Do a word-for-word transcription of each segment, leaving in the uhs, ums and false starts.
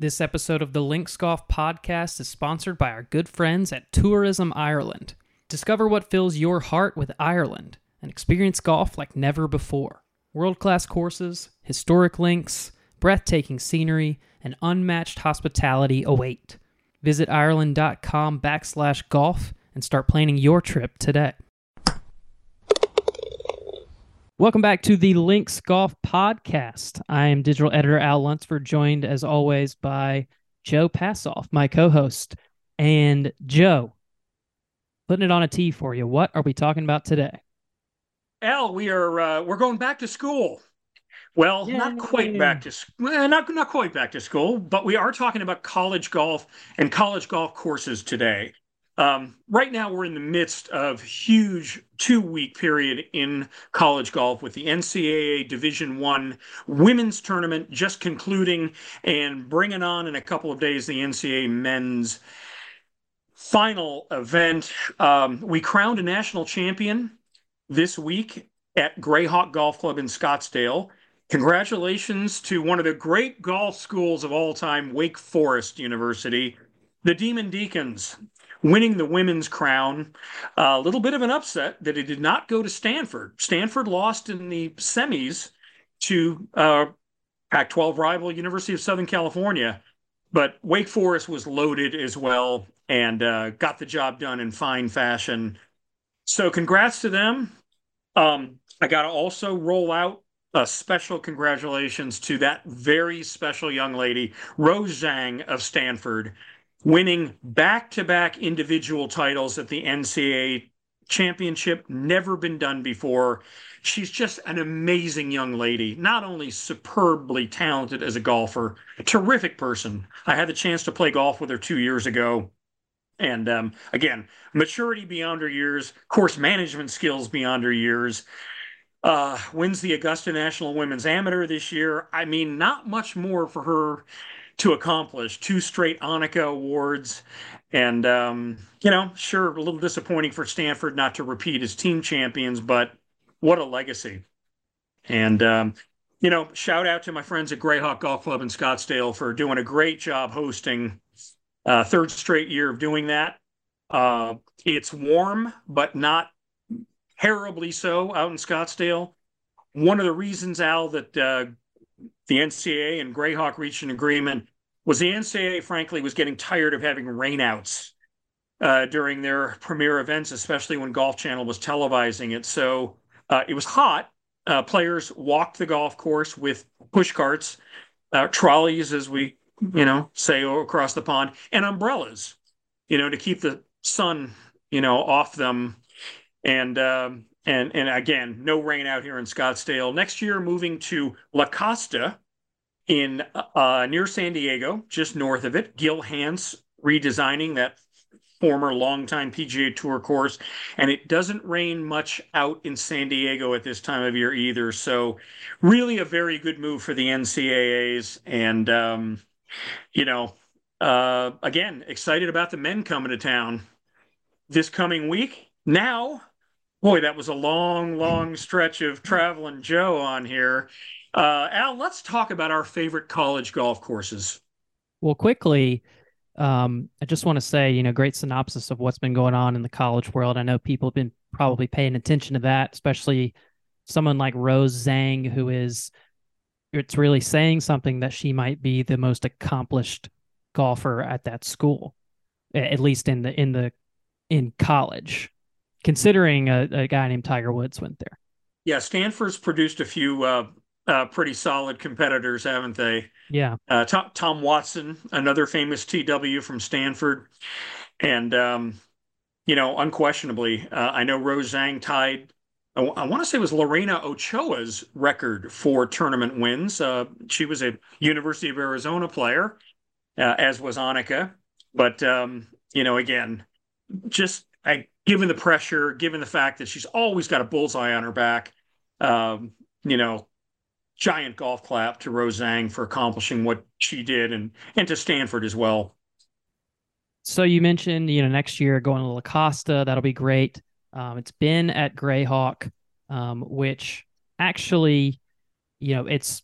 This episode of the Lynx Golf Podcast is sponsored by our good friends at Tourism Ireland. Discover what fills your heart with Ireland and experience golf like never before. World-class courses, historic links, breathtaking scenery, and unmatched hospitality await. Visit Ireland.com backslash golf and start planning your trip today. Welcome back to the Lynx Golf Podcast. I am digital editor Al Lunsford, joined as always by Joe Passoff, my co-host. And Joe, putting it on a tee for you, what are we talking about today? Al, we are uh, we're going back to school. Well, Yay. not quite back to not not quite back to school, but we are talking about college golf and college golf courses today. Um, right now, we're in the midst of huge two-week period in college golf with the N C double A Division I women's tournament just concluding and bringing on in a couple of days the N C double A men's final event. Um, we crowned a national champion this week at Greyhawk Golf Club in Scottsdale. Congratulations to one of the great golf schools of all time, Wake Forest University, the Demon Deacons, winning the women's crown. A uh, little bit of an upset that it did not go to Stanford. Stanford lost in the semis to uh, Pac twelve rival University of Southern California, but Wake Forest was loaded as well and uh, got the job done in fine fashion. So congrats to them. Um, I got to also roll out a special congratulations to that very special young lady, Rose Zhang of Stanford, winning back-to-back individual titles at the N C double A championship. Never been done before. She's just an amazing young lady, not only superbly talented as a golfer, a terrific person. I had the chance to play golf with her two years ago. And um, again, maturity beyond her years, course management skills beyond her years. Uh, wins the Augusta National Women's Amateur this year. I mean, not much more for her to accomplish. Two straight Annika awards. And, um, you know, sure, a little disappointing for Stanford not to repeat as team champions, but what a legacy. And, um, you know, shout out to my friends at Greyhawk Golf Club in Scottsdale for doing a great job hosting, uh, third straight year of doing that. Uh, it's warm, but not terribly so out in Scottsdale. One of the reasons, Al, that uh, the N C double A and Greyhawk reached an agreement was the N C double A, frankly, was getting tired of having rainouts uh, during their premier events, especially when Golf Channel was televising it. So uh, it was hot. Uh, players walked the golf course with push carts, uh, trolleys, as we, you know, say across the pond, and umbrellas, you know, to keep the sun, you know, off them. And um, and and again, no rain out here in Scottsdale. Next year, moving to La Costa in uh, near San Diego, just north of it. Gil Hanse redesigning that former longtime P G A Tour course, and it doesn't rain much out in San Diego at this time of year either. So, really, a very good move for the N C double A's. And um, you know, uh, again, excited about the men coming to town this coming week. Now, boy, that was a long, long stretch of traveling Joe on here. Uh, Al, let's talk about our favorite college golf courses. Well, quickly, um, I just want to say, you know, great synopsis of what's been going on in the college world. I know people have been probably paying attention to that, especially someone like Rose Zhang, who is, it's really saying something that she might be the most accomplished golfer at that school, at least in the in the in college. Considering a, a guy named Tiger Woods went there. Yeah, Stanford's produced a few uh, uh, pretty solid competitors, haven't they? Yeah. Uh, Tom, Tom Watson, another famous T W from Stanford. And, um, you know, unquestionably, uh, I know Rose Zhang tied, I, I want to say it was Lorena Ochoa's record for tournament wins. Uh, she was a University of Arizona player, uh, as was Annika. But, um, you know, again, just... I, given the pressure, given the fact that she's always got a bullseye on her back, um, you know, giant golf clap to Rose Zhang for accomplishing what she did and, and to Stanford as well. So you mentioned, you know, next year going to La Costa, that'll be great. Um, it's been at Greyhawk, um, which actually, you know, it's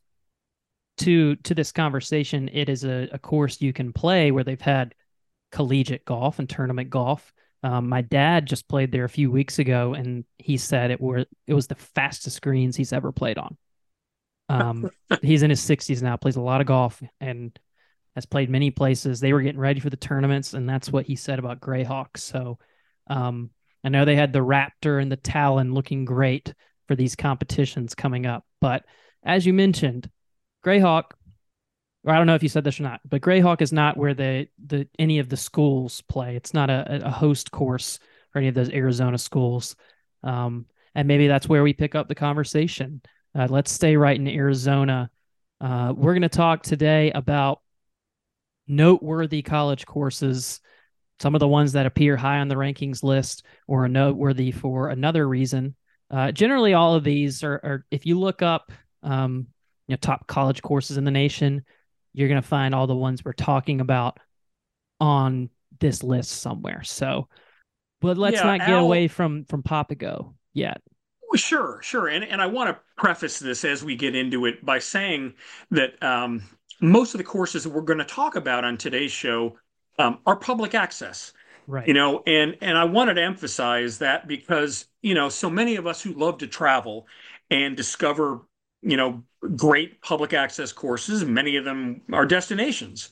to to this conversation, it is a, a course you can play where they've had collegiate golf and tournament golf. Um, my dad just played there a few weeks ago, and he said it were it was the fastest greens he's ever played on. Um, he's in his sixties now, plays a lot of golf, and has played many places. They were getting ready for the tournaments, and that's what he said about Greyhawk. So um, I know they had the Raptor and the Talon looking great for these competitions coming up. But as you mentioned, Greyhawk, or I don't know if you said this or not, but Greyhawk is not where the, the any of the schools play. It's not a, a host course for any of those Arizona schools. Um, and maybe that's where we pick up the conversation. Uh, let's stay right in Arizona. Uh, we're going to talk today about noteworthy college courses, some of the ones that appear high on the rankings list or are noteworthy for another reason. Uh, generally, all of these are, are if you look up um, you know, top college courses in the nation, you're going to find all the ones we're talking about on this list somewhere. So, but let's yeah, not get Al, away from, from Papago yet. Sure, sure. And, and I want to preface this as we get into it by saying that um, most of the courses that we're going to talk about on today's show um, are public access. Right. You know, and, and I wanted to emphasize that because, you know, so many of us who love to travel and discover, you know, great public access courses, many of them are destinations,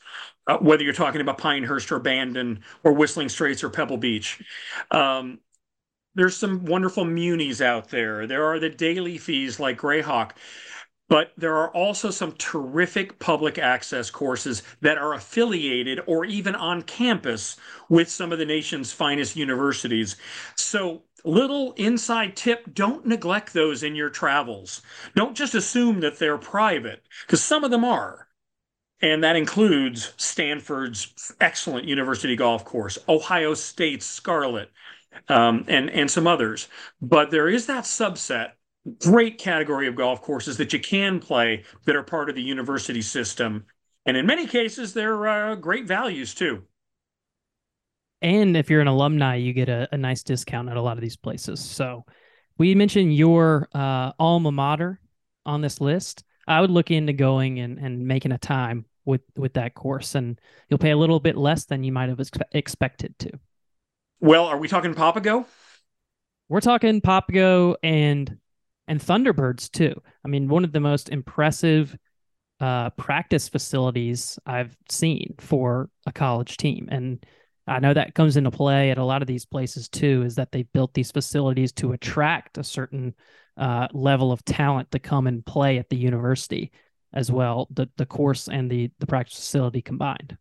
uh, whether you're talking about Pinehurst or Bandon or Whistling Straits or Pebble Beach. Um, there's some wonderful munis out there. There are the daily fees like Greyhawk. But there are also some terrific public access courses that are affiliated or even on campus with some of the nation's finest universities. So little inside tip, don't neglect those in your travels. Don't just assume that they're private, because some of them are. And that includes Stanford's excellent university golf course, Ohio State's Scarlet, um, and, and some others. But there is that subset. Great category of golf courses that you can play that are part of the university system. And in many cases, they're uh, great values too. And if you're an alumni, you get a, a nice discount at a lot of these places. So we mentioned your uh, alma mater on this list. I would look into going and, and making a time with, with that course, and you'll pay a little bit less than you might have expe- expected to. Well, are we talking Papago? We're talking Papago and And Thunderbirds, too. I mean, one of the most impressive uh, practice facilities I've seen for a college team. And I know that comes into play at a lot of these places, too, is that they've built these facilities to attract a certain uh, level of talent to come and play at the university as well, the, the course and the, the practice facility combined.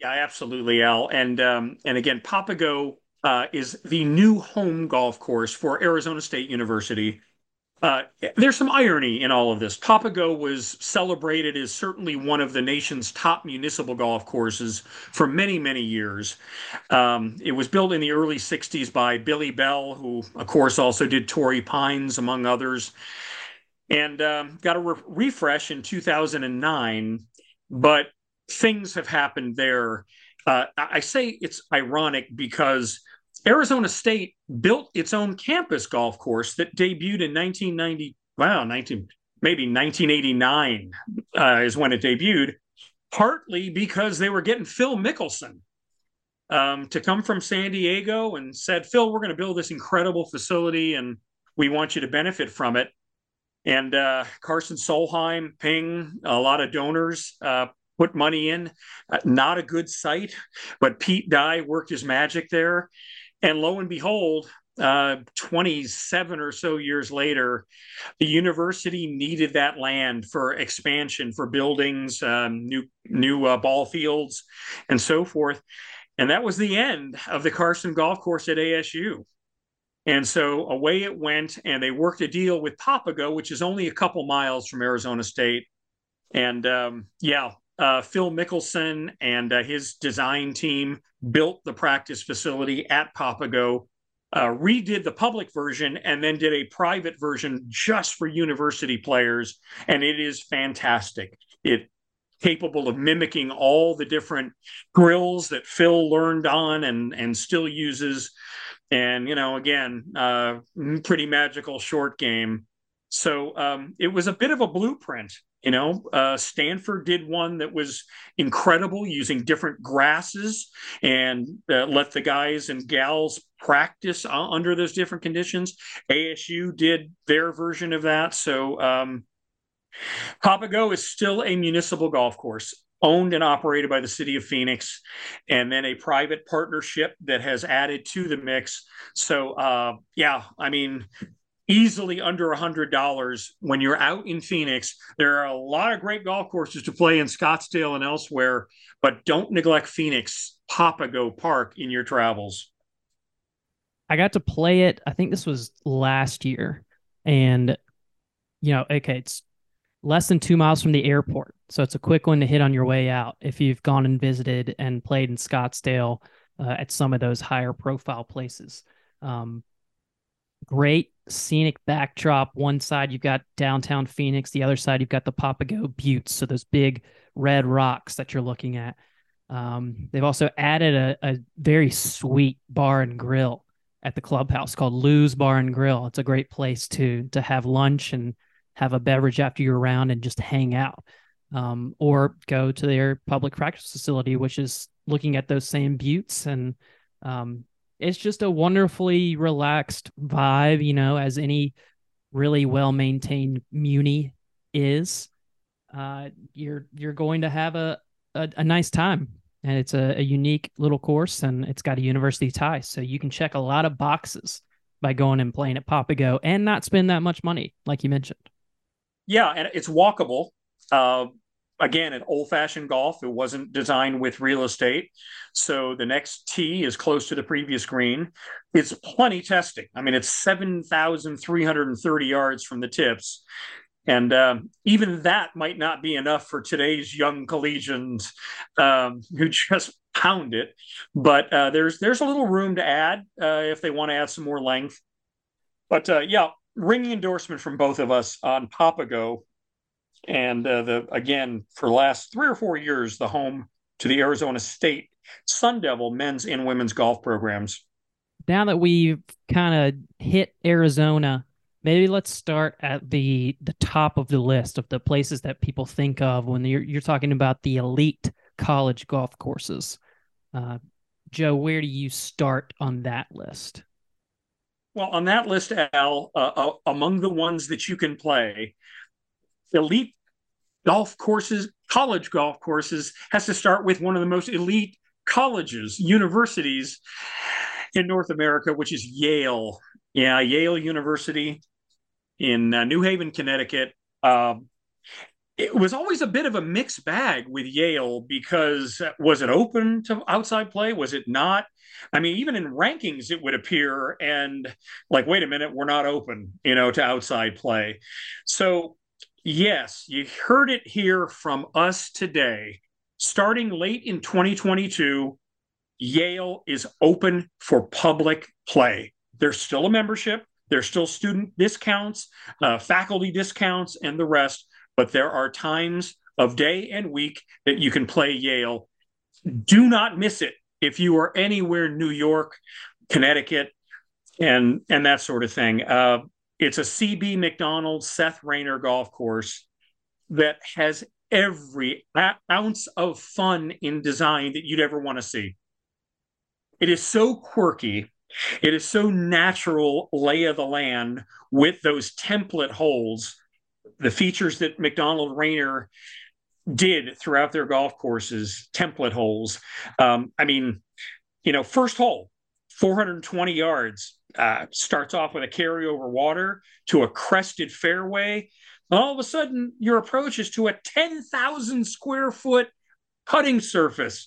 Yeah, absolutely, Al. And, um, and again, Papago uh, is the new home golf course for Arizona State University. Uh, there's some irony in all of this. Papago was celebrated as certainly one of the nation's top municipal golf courses for many, many years. Um, it was built in the early sixties by Billy Bell, who, of course, also did Torrey Pines, among others, and um, got a re- refresh in two thousand nine. But things have happened there. Uh, I say it's ironic because Arizona State built its own campus golf course that debuted in nineteen ninety, wow, nineteen, maybe nineteen eighty-nine uh, is when it debuted, partly because they were getting Phil Mickelson um, to come from San Diego and said, Phil, we're going to build this incredible facility and we want you to benefit from it. And uh, Carson Solheim, Ping, a lot of donors uh, put money in. Uh, not a good site, but Pete Dye worked his magic there. And lo and behold, uh, twenty-seven or so years later, the university needed that land for expansion, for buildings, um, new new uh, ball fields, and so forth. And that was the end of the Carson Golf Course at A S U. And so away it went, and they worked a deal with Papago, which is only a couple miles from Arizona State. And um, yeah, Uh, Phil Mickelson and uh, his design team built the practice facility at Papago, uh, redid the public version, and then did a private version just for university players. And it is fantastic. It's capable of mimicking all the different grills that Phil learned on and, and still uses. And, you know, again, uh, pretty magical short game. So um, it was a bit of a blueprint. You know, uh, Stanford did one that was incredible using different grasses and uh, let the guys and gals practice uh, under those different conditions. A S U did their version of that. So um, Papago is still a municipal golf course owned and operated by the city of Phoenix, and then a private partnership that has added to the mix. So, uh, yeah, I mean, easily under one hundred dollars when you're out in Phoenix. There are a lot of great golf courses to play in Scottsdale and elsewhere, but don't neglect Phoenix Papago Park in your travels. I got to play it, I think this was last year. And, you know, okay, it's less than two miles from the airport. So it's a quick one to hit on your way out if you've gone and visited and played in Scottsdale uh, at some of those higher profile places. Um, great scenic backdrop. One side you've got downtown Phoenix, the other side you've got the Papago Buttes, so those big red rocks that you're looking at. Um, they've also added a, a very sweet bar and grill at the clubhouse called Lou's Bar and Grill. It's a great place to to have lunch and have a beverage after you're around and just hang out, um, or go to their public practice facility, which is looking at those same buttes. And um, it's just a wonderfully relaxed vibe, you know, as any really well-maintained muni is. Uh, you're you're going to have a, a, a nice time. And it's a, a unique little course, and it's got a university tie. So you can check a lot of boxes by going and playing at Papago and not spend that much money, like you mentioned. Yeah, and it's walkable. Uh, again, an old-fashioned golf. It wasn't designed with real estate. So the next tee is close to the previous green. It's plenty testing. I mean, it's seven thousand three hundred thirty yards from the tips. And um, even that might not be enough for today's young collegians um, who just pound it. But uh, there's there's a little room to add uh, if they want to add some more length. But uh, yeah, ringing endorsement from both of us on Papago. And uh, the again, for the last three or four years, the home to the Arizona State Sun Devil men's and women's golf programs. Now that we've kind of hit Arizona, maybe let's start at the the top of the list of the places that people think of when you're, you're talking about the elite college golf courses. Uh, Joe, where do you start on that list? Well, on that list, Al, uh, uh, among the ones that you can play, elite golf courses, college golf courses, has to start with one of the most elite colleges, universities in North America, which is Yale. Yeah, Yale University in uh, New Haven, Connecticut. Um, it was always a bit of a mixed bag with Yale because was it open to outside play? Was it not? I mean, even in rankings, it would appear and like, wait a minute, we're not open, you know, to outside play. So yes, you heard it here from us today. Starting late in twenty twenty-two, Yale is open for public play. There's still a membership. There's still student discounts, uh, faculty discounts, and the rest. But there are times of day and week that you can play Yale. Do not miss it if you are anywhere in New York, Connecticut, and, and that sort of thing. Uh, It's a C B McDonald, Seth Raynor golf course that has every ounce of fun in design that you'd ever want to see. It is so quirky. It is so natural lay of the land with those template holes, the features that McDonald Raynor did throughout their golf courses, template holes. Um, I mean, you know, first hole, four hundred twenty yards. Uh, starts off with a carryover water to a crested fairway. And all of a sudden, your approach is to a ten thousand square foot putting surface,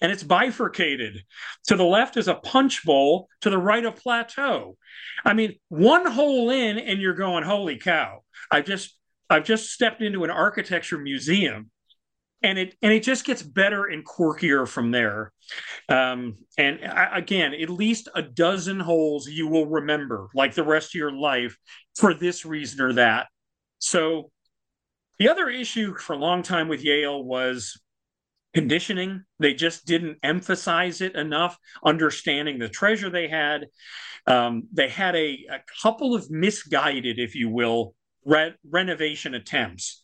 and it's bifurcated. To the left is a punch bowl, to the right a plateau. I mean, one hole in, and you're going, "Holy cow! I've just I've just stepped into an architecture museum." And it and it just gets better and quirkier from there. Um, and I, again, at least a dozen holes you will remember, like the rest of your life, for this reason or that. So the other issue for a long time with Yale was conditioning. They just didn't emphasize it enough, understanding the treasure they had. Um, they had a, a couple of misguided, if you will, re- renovation attempts.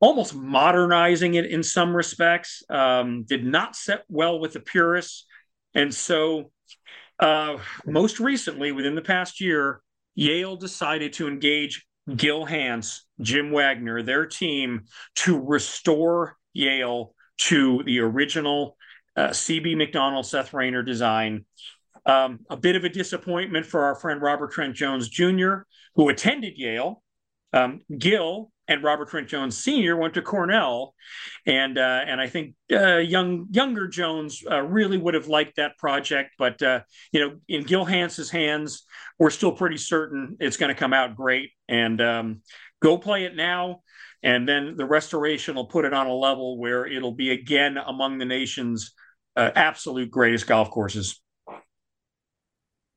almost modernizing it in some respects, um, did not set well with the purists. And so uh, most recently, within the past year, Yale decided to engage Gil Hanse, Jim Wagner, their team, to restore Yale to the original uh, C B McDonald, Seth Raynor design. Um, a bit of a disappointment for our friend Robert Trent Jones Junior, who attended Yale. Um, Gil and Robert Trent Jones Senior went to Cornell, and uh, and I think uh, young younger Jones uh, really would have liked that project. But uh, you know, in Gil Hanse's hands, we're still pretty certain it's going to come out great. And um, go play it now, and then the restoration will put it on a level where it'll be again among the nation's uh, absolute greatest golf courses.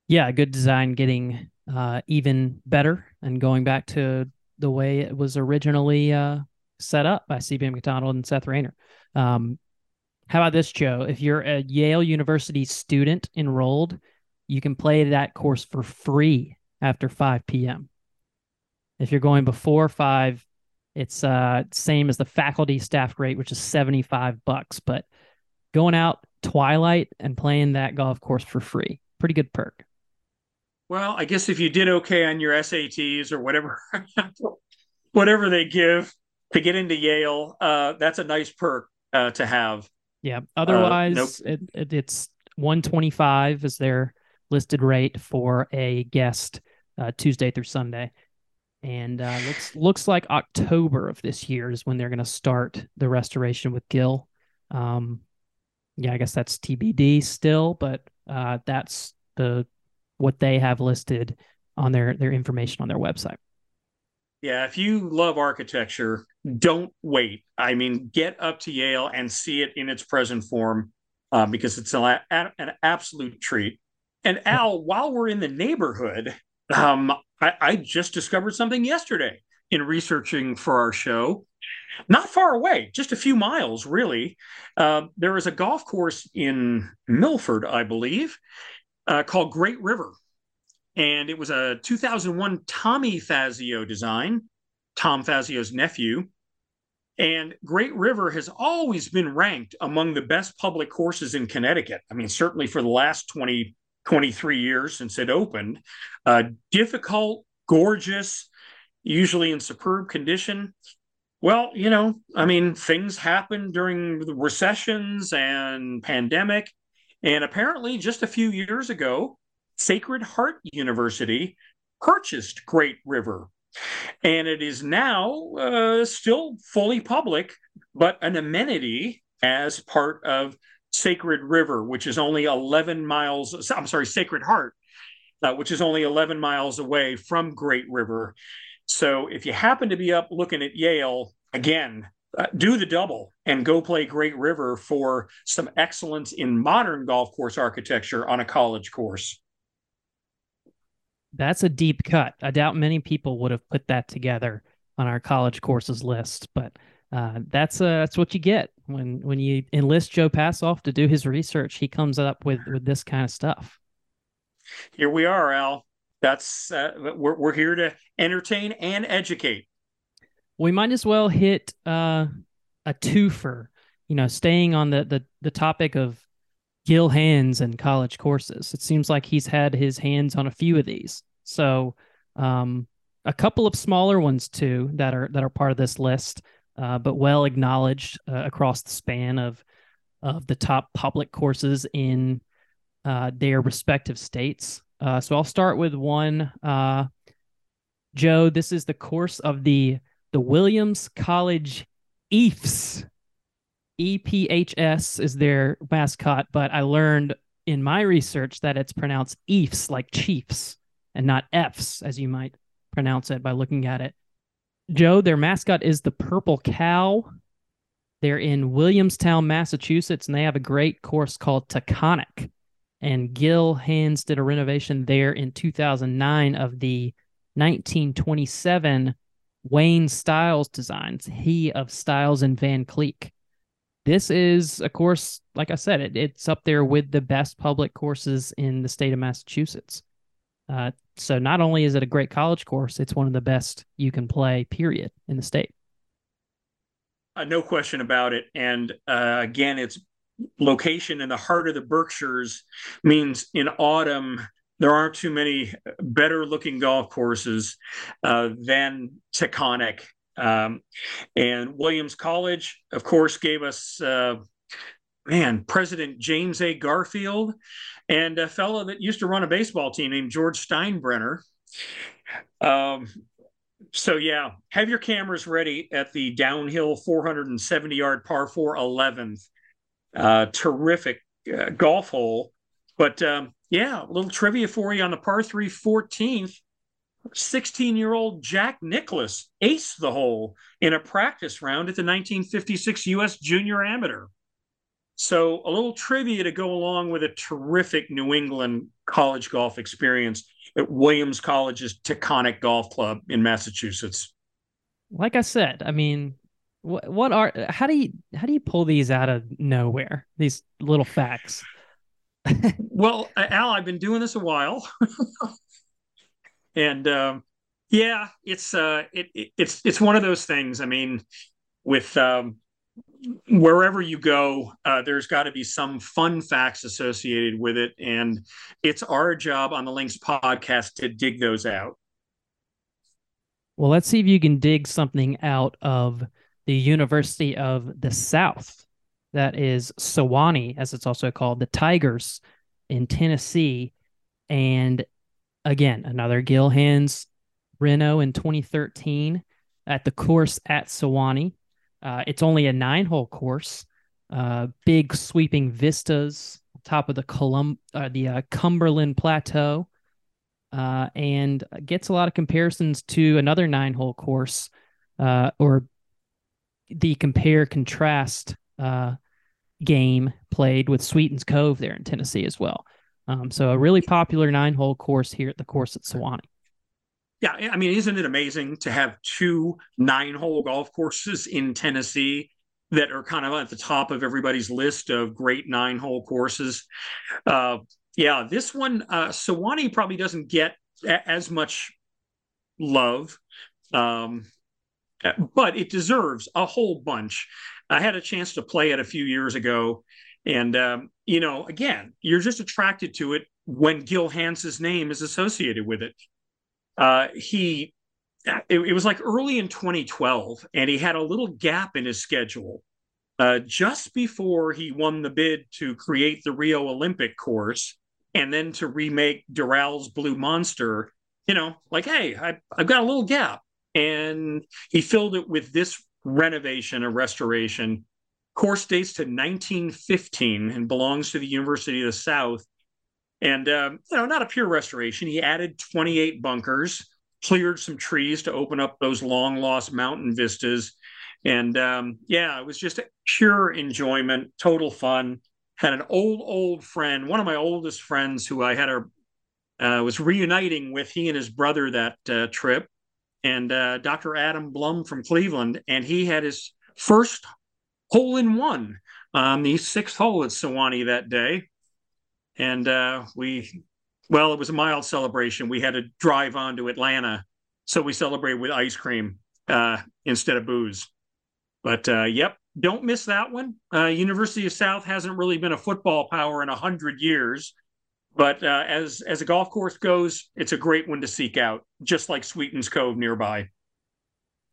Yeah, good design getting uh, even better and going back to the way it was originally uh, set up by C B McDonald and Seth Raynor. Um, how about this, Joe? If you're a Yale University student enrolled, you can play that course for free after five p.m. If you're going before five, it's uh, same as the faculty staff rate, which is seventy-five bucks. But going out twilight and playing that golf course for free, pretty good perk. Well, I guess if you did okay on your S A Ts or whatever, whatever they give to get into Yale, uh, that's a nice perk uh, to have. Yeah. Otherwise, uh, nope. it, it, it's one twenty-five is their listed rate for a guest uh, Tuesday through Sunday, and uh, looks looks like October of this year is when they're going to start the restoration with Gil. Um, yeah, I guess that's T B D still, but uh, that's the what they have listed on their, their information on their website. Yeah. If you love architecture, don't wait. I mean, get up to Yale and see it in its present form uh, because it's an, an absolute treat. And Al, while we're in the neighborhood, um, I, I just discovered something yesterday in researching for our show. Not far away, just a few miles, really. Uh, there is a golf course in Milford, I believe, Uh, called Great River, and it was a two thousand one Tommy Fazio design, Tom Fazio's nephew, and Great River has always been ranked among the best public courses in Connecticut. I mean, certainly for the last twenty, twenty-three years since it opened. Uh, difficult, gorgeous, usually in superb condition. Well, you know, I mean, things happen during the recessions and pandemic. And apparently just a few years ago, Sacred Heart University purchased Great River. And it is now uh, still fully public, but an amenity as part of Sacred River, which is only eleven miles, I'm sorry, Sacred Heart, uh, which is only eleven miles away from Great River. So if you happen to be up looking at Yale, again, Uh, do the double and go play Great River for some excellence in modern golf course architecture on a college course. That's a deep cut. I doubt many people would have put that together on our college courses list, but uh, that's uh, that's what you get when when you enlist Joe Passoff to do his research. He comes up with, with this kind of stuff. Here we are, Al. That's uh, we're we're here to entertain and educate. We might as well hit uh, a twofer, you know, staying on the, the, the topic of Gil Hanse and college courses. It seems like he's had his hands on a few of these. So um, a couple of smaller ones, too, that are that are part of this list, uh, but well acknowledged uh, across the span of of the top public courses in uh, their respective states. Uh, so I'll start with one. Uh, Joe, this is the course of the The Williams College E P H S. E P H S is their mascot, but I learned in my research that it's pronounced E F S, like Chiefs, and not Fs, as you might pronounce it by looking at it. Joe, their mascot is the Purple Cow. They're in Williamstown, Massachusetts, and they have a great course called Taconic. And Gil Hanse did a renovation there in two thousand nine of the nineteen twenty-seven Wayne Stiles designs, he of Stiles and Van Cleek. This is, of course, like I said, it, it's up there with the best public courses in the state of Massachusetts. Uh, so not only is it a great college course, it's one of the best you can play, period, in the state. Uh, no question about it. And uh, again, its location in the heart of the Berkshires means in autumn, there aren't too many better looking golf courses uh, than Taconic. Um, and Williams College, of course, gave us, uh, man, President James A. Garfield and a fellow that used to run a baseball team named George Steinbrenner. Um So, yeah, have your cameras ready at the downhill four hundred seventy yard par four eleventh. Uh, terrific uh, golf hole. But, um, yeah, a little trivia for you on the par three fourteenth. sixteen-year-old Jack Nicklaus aced the hole in a practice round at the nineteen fifty-six U S Junior Amateur. So a little trivia to go along with a terrific New England college golf experience at Williams College's Taconic Golf Club in Massachusetts. Like I said, I mean, what, what are, how do you, how do you pull these out of nowhere? These little facts. Well, Al, I've been doing this a while. And um, yeah, it's, uh, it, it, it's, it's one of those things. I mean, with, um, wherever you go, uh, there's got to be some fun facts associated with it. And it's our job on the Lynx podcast to dig those out. Well, let's see if you can dig something out of the University of the South. That is Sewanee, as it's also called, the Tigers in Tennessee. And again, another Gil Hanse reno in twenty thirteen at the course at Sewanee. Uh, it's only a nine-hole course, uh, big sweeping vistas, top of the Colum- uh, the uh, Cumberland Plateau, uh, and gets a lot of comparisons to another nine-hole course, uh, or the compare-contrast uh, game played with Sweetens Cove there in Tennessee as well. Um, so a really popular nine-hole course here at the course at Sewanee. Yeah, I mean, isn't it amazing to have two nine-hole golf courses in Tennessee that are kind of at the top of everybody's list of great nine-hole courses? Uh, yeah, this one, uh, Sewanee probably doesn't get a- as much love, um, but it deserves a whole bunch. I had a chance to play it a few years ago, and, um, you know, again, you're just attracted to it when Gil Hanse's name is associated with it. Uh, he, it, it was like early in twenty twelve, and he had a little gap in his schedule uh, just before he won the bid to create the Rio Olympic course and then to remake Doural's Blue Monster, you know, like, hey, I, I've got a little gap. And he filled it with this renovation or restoration. Course dates to nineteen fifteen and belongs to the University of the South. And, um, you know, not a pure restoration. He added twenty-eight bunkers, cleared some trees to open up those long lost mountain vistas. And, um, yeah, it was just pure enjoyment, total fun. Had an old, old friend, one of my oldest friends who I had a, uh, was reuniting with, he and his brother that uh, trip, and uh, Doctor Adam Blum from Cleveland. And he had his first hole-in-one on the sixth hole at Sewanee that day. And uh, we, well, it was a mild celebration. We had to drive on to Atlanta. So we celebrated with ice cream uh, instead of booze. But, uh, yep, don't miss that one. Uh, University of South hasn't really been a football power in one hundred years. But uh, as, as a golf course goes, it's a great one to seek out, just like Sweetens Cove nearby.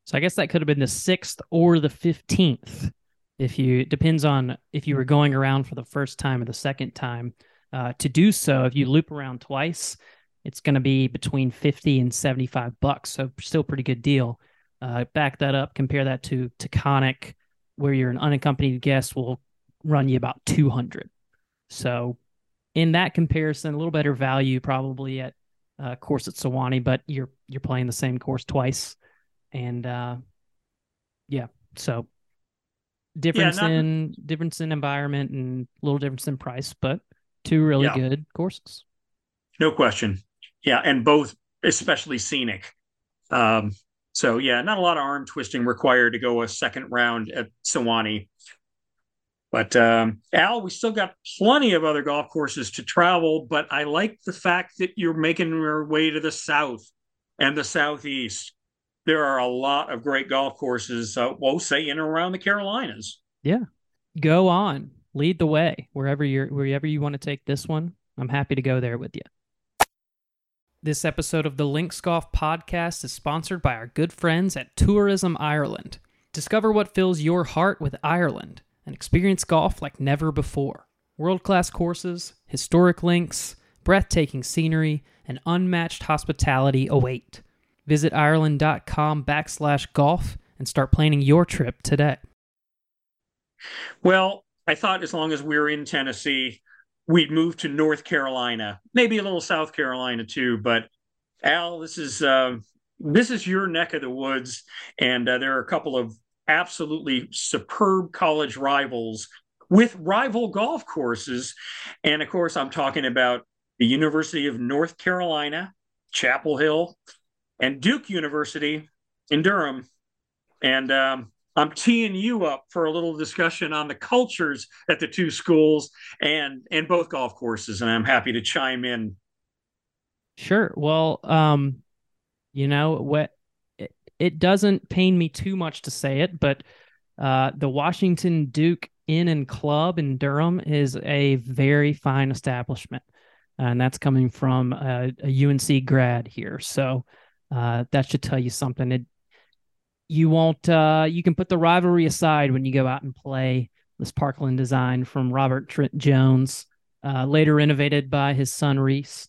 So I guess that could have been the sixth or the fifteenth. If you, depends on if you were going around for the first time or the second time. Uh, to do so, if you loop around twice, it's going to be between fifty and seventy-five bucks. So still pretty good deal. Uh, back that up, compare that to Taconic, where you're an unaccompanied guest will run you about two hundred. So in that comparison, a little better value probably at uh, course at Sewanee, but you're, you're playing the same course twice. And uh, yeah, so difference yeah, not- in difference in environment and a little difference in price, but Two really yeah. good courses. No question. Yeah, and both especially scenic. Um, so, yeah, not a lot of arm twisting required to go a second round at Sewanee. But, um, Al, we still got plenty of other golf courses to travel, but I like the fact that you're making your way to the south and the southeast. there are a lot of great golf courses, uh, well, say in and around the Carolinas. Yeah. Go on. Lead the way wherever you're, wherever you want to take this one. I'm happy to go there with you. This episode of the Lynx Golf Podcast is sponsored by our good friends at Tourism Ireland. Discover what fills your heart with Ireland and experience golf like never before. World-class courses, historic links, breathtaking scenery, and unmatched hospitality await. Visit Ireland.com backslash golf and start planning your trip today. Well, I thought as long as we were in Tennessee, we'd move to North Carolina, maybe a little South Carolina too. But Al, this is uh, this is your neck of the woods, and uh, there are a couple of absolutely superb college rivals with rival golf courses. And of course, I'm talking about the University of North Carolina, Chapel Hill, and Duke University in Durham. And um, I'm teeing you up for a little discussion on the cultures at the two schools and, and both golf courses. And I'm happy to chime in. Sure. Well, um, you know, what it, it doesn't pain me too much to say it, but uh, the Washington Duke Inn and Club in Durham is a very fine establishment. And that's coming from a, a U N C grad here. So uh, that should tell you something. It, You won't, uh, you can put the rivalry aside when you go out and play this Parkland design from Robert Trent Jones, uh, later renovated by his son Reese.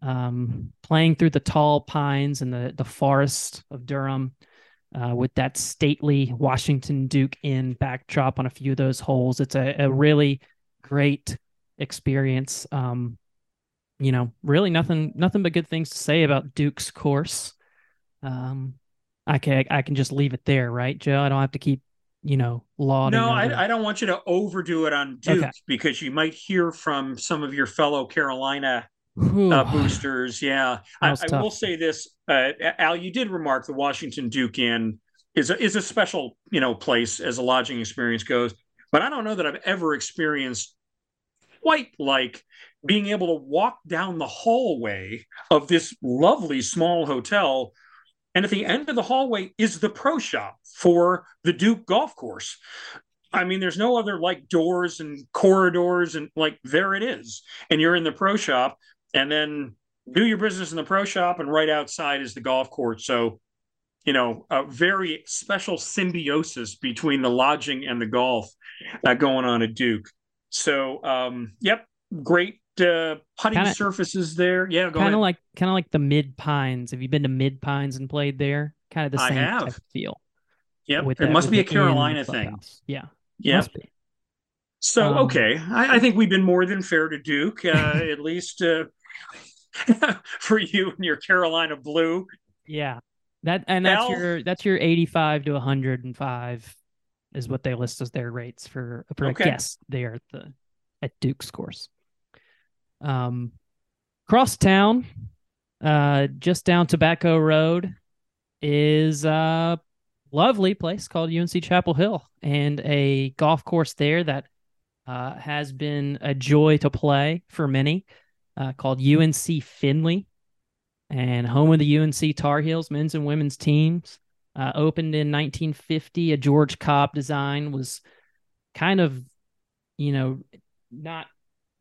Um, playing through the tall pines and the, the forest of Durham uh, with that stately Washington Duke Inn backdrop on a few of those holes. It's a, a really great experience. Um, you know, really nothing, nothing but good things to say about Duke's course. Um, I can, I can just leave it there, right, Joe? I don't have to keep, you know, lauding. No, I, I don't want you to overdo it on Duke okay. because you might hear from some of your fellow Carolina uh, boosters. Yeah, I, I will say this, uh, Al, you did remark the Washington Duke Inn is a, is a special, you know, place as a lodging experience goes. But I don't know that I've ever experienced quite like being able to walk down the hallway of this lovely small hotel. And at the end of the hallway is the pro shop for the Duke golf course. I mean, there's no other like doors and corridors and like, there it is. And you're in the pro shop and then do your business in the pro shop. And right outside is the golf course. So, you know, a very special symbiosis between the lodging and the golf uh, going on at Duke. So, um, yep. Great. Uh, putting kinda, surfaces there. Yeah, kind of like kind of like the Mid Pines. Have you been to Mid Pines and played there? Kind of the same I have. Type of feel. Yeah, it that, must be a Carolina thing. Yeah, yeah. Must be. So um, okay, I, I think we've been more than fair to Duke, uh, at least uh, for you and your Carolina blue. Yeah, that and that's Al, your that's your eighty-five to one hundred five is what they list as their rates for for okay. a guest there at the at Duke's course. Um, cross town, uh, just down Tobacco Road is a lovely place called U N C Chapel Hill and a golf course there that, uh, has been a joy to play for many, uh, called U N C Finley and home of the U N C Tar Heels men's and women's teams, uh, opened in nineteen fifty. A George Cobb design was kind of, you know, not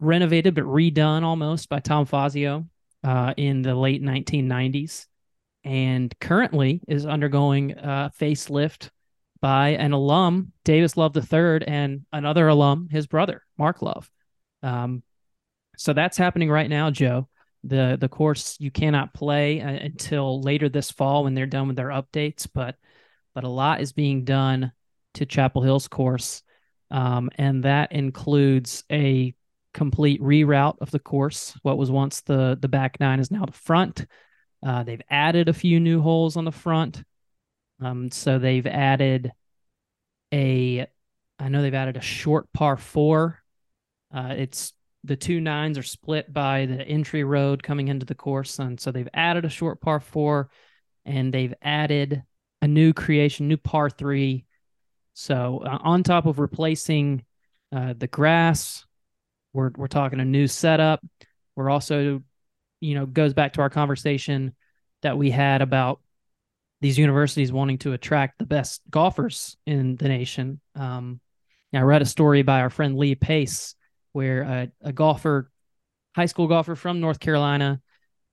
renovated but redone almost by Tom Fazio uh, in the late nineteen nineties and currently is undergoing a facelift by an alum, Davis Love the third, and another alum, his brother, Mark Love. Um, so that's happening right now, Joe. The the course you cannot play uh, until later this fall when they're done with their updates, but but a lot is being done to Chapel Hill's course, um, and that includes a complete reroute of the course. What was once the the back nine is now the front. Uh, they've added a few new holes on the front. Um, so they've added a, I know they've added a short par four. Uh, it's the two nines are split by the entry road coming into the course. And so they've added a short par four and they've added a new creation, new par three. So uh, on top of replacing uh, the grass, We're we're talking a new setup. We're also, you know, goes back to our conversation that we had about these universities wanting to attract the best golfers in the nation. Um, I read a story by our friend Lee Pace where a, a golfer, high school golfer from North Carolina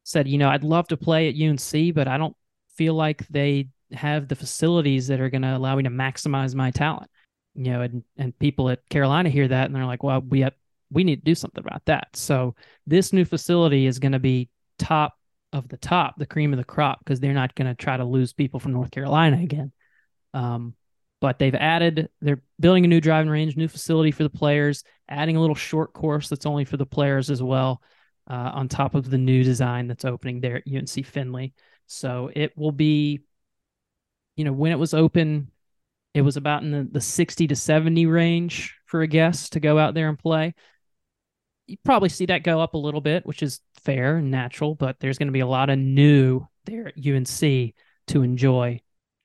said, you know, I'd love to play at U N C, but I don't feel like they have the facilities that are going to allow me to maximize my talent. You know, and, and people at Carolina hear that and they're like, well, we have, we need to do something about that. So this new facility is going to be top of the top, the cream of the crop, because they're not going to try to lose people from North Carolina again. Um, but they've added, they're building a new driving range, new facility for the players, adding a little short course that's only for the players as well, uh, on top of the new design that's opening there at U N C Finley. So it will be, you know, when it was open, it was about in the, the sixty to seventy range for a guest to go out there and play. You probably see that go up a little bit, which is fair and natural, but there's going to be a lot of new there at U N C to enjoy.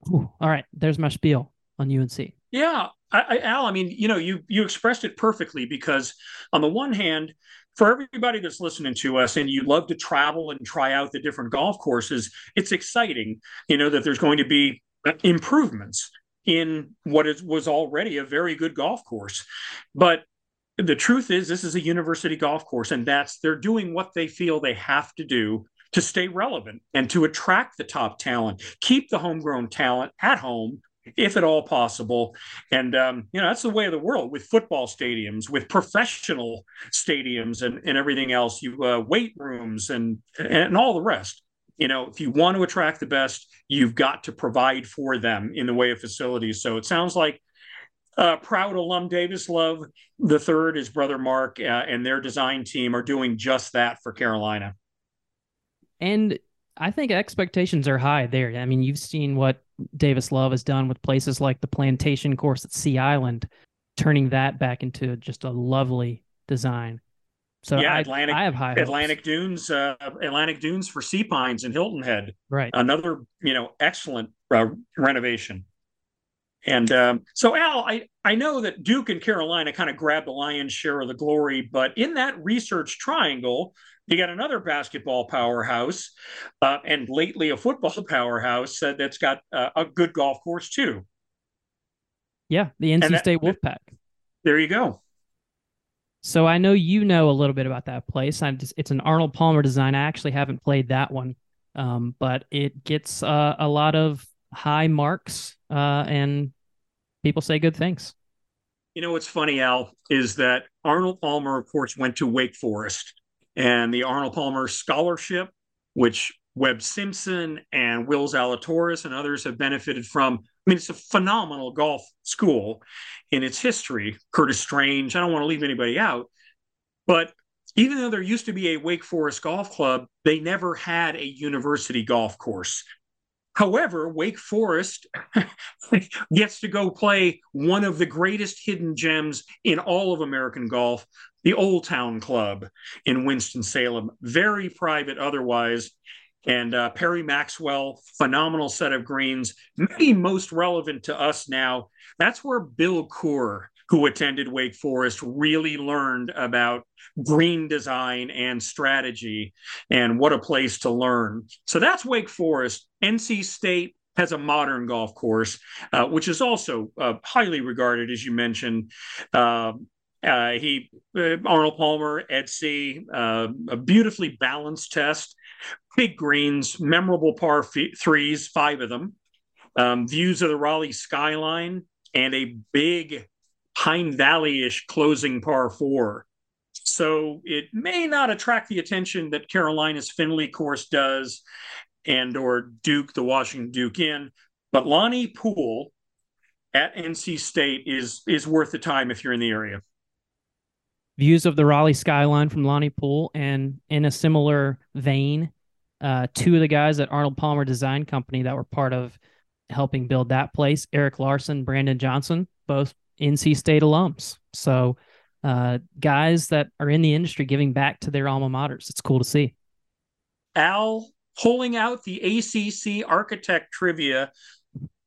Ooh, all right, there's my spiel on U N C. Yeah, I, I, Al, I mean, you know, you you expressed it perfectly, because on the one hand, for everybody that's listening to us and you love to travel and try out the different golf courses, it's exciting, you know, that there's going to be improvements in what is, was already a very good golf course. But the truth is, this is a university golf course, and that's, they're doing what they feel they have to do to stay relevant and to attract the top talent, keep the homegrown talent at home, if at all possible. And, um, you know, that's the way of the world with football stadiums, with professional stadiums and, and everything else, you uh, weight rooms and, and all the rest. You know, if you want to attract the best, you've got to provide for them in the way of facilities. So it sounds like Uh, proud alum Davis Love the third, his brother Mark, uh, and their design team are doing just that for Carolina. And I think expectations are high there. I mean, you've seen what Davis Love has done with places like the Plantation course at Sea Island, turning that back into just a lovely design. So yeah, I, Atlantic, I have high Atlantic hopes. Dunes, uh, Atlantic Dunes for Sea Pines and Hilton Head. Right. Another, you know, excellent uh, renovation. And um, so, Al, I, I know that Duke and Carolina kind of grabbed the lion's share of the glory, but in that research triangle, you got another basketball powerhouse uh, and lately a football powerhouse uh, that's got uh, a good golf course, too. Yeah, the N C that, State Wolfpack. There you go. So I know you know a little bit about that place. I'm just, it's an Arnold Palmer design. I actually haven't played that one, um, but it gets uh, a lot of high marks. Uh, and people say good things. You know, what's funny, Al, is that Arnold Palmer, of course, went to Wake Forest, and the Arnold Palmer Scholarship, which Webb Simpson and Wills Alatoris and others have benefited from. I mean, it's a phenomenal golf school in its history. Curtis Strange, I don't want to leave anybody out, but even though there used to be a Wake Forest golf club, they never had a university golf course. However, Wake Forest gets to go play one of the greatest hidden gems in all of American golf, the Old Town Club in Winston-Salem. Very private otherwise. And uh, Perry Maxwell, phenomenal set of greens, maybe most relevant to us now. That's where Bill Coor, who attended Wake Forest, really learned about green design and strategy, and what a place to learn. So that's Wake Forest. N C State has a modern golf course, uh, which is also uh, highly regarded, as you mentioned. Uh, uh, he, uh, Arnold Palmer, Etsy, uh, a beautifully balanced test, big greens, memorable par f- threes, five of them, um, views of the Raleigh skyline, and a big Pine Valley-ish closing par four. So it may not attract the attention that Carolina's Finley course does, and or Duke, the Washington Duke Inn. But Lonnie Poole at N C State is is worth the time if you're in the area. Views of the Raleigh skyline from Lonnie Poole, and in a similar vein, uh, two of the guys at Arnold Palmer Design Company that were part of helping build that place, Eric Larson, Brandon Johnson, both N C State alums. So uh, guys that are in the industry giving back to their alma maters. It's cool to see. Al, pulling out the A C C architect trivia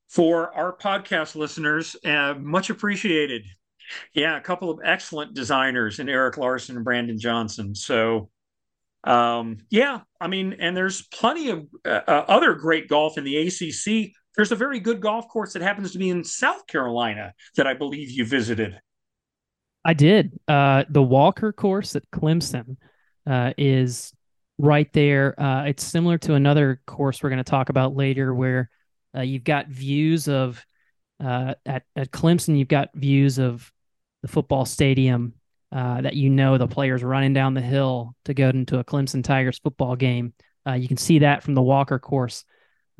for our podcast listeners. Uh, much appreciated. Yeah, a couple of excellent designers in Eric Larson and Brandon Johnson. So um, yeah, I mean, and there's plenty of uh, other great golf in the A C C. There's a very good golf course that happens to be in South Carolina that I believe you visited. I did. Uh, the Walker course at Clemson uh, is right there. Uh, it's similar to another course we're going to talk about later where uh, you've got views of, uh, at, at Clemson, you've got views of the football stadium uh, that you know the players running down the hill to go into a Clemson Tigers football game. Uh, you can see that from the Walker course.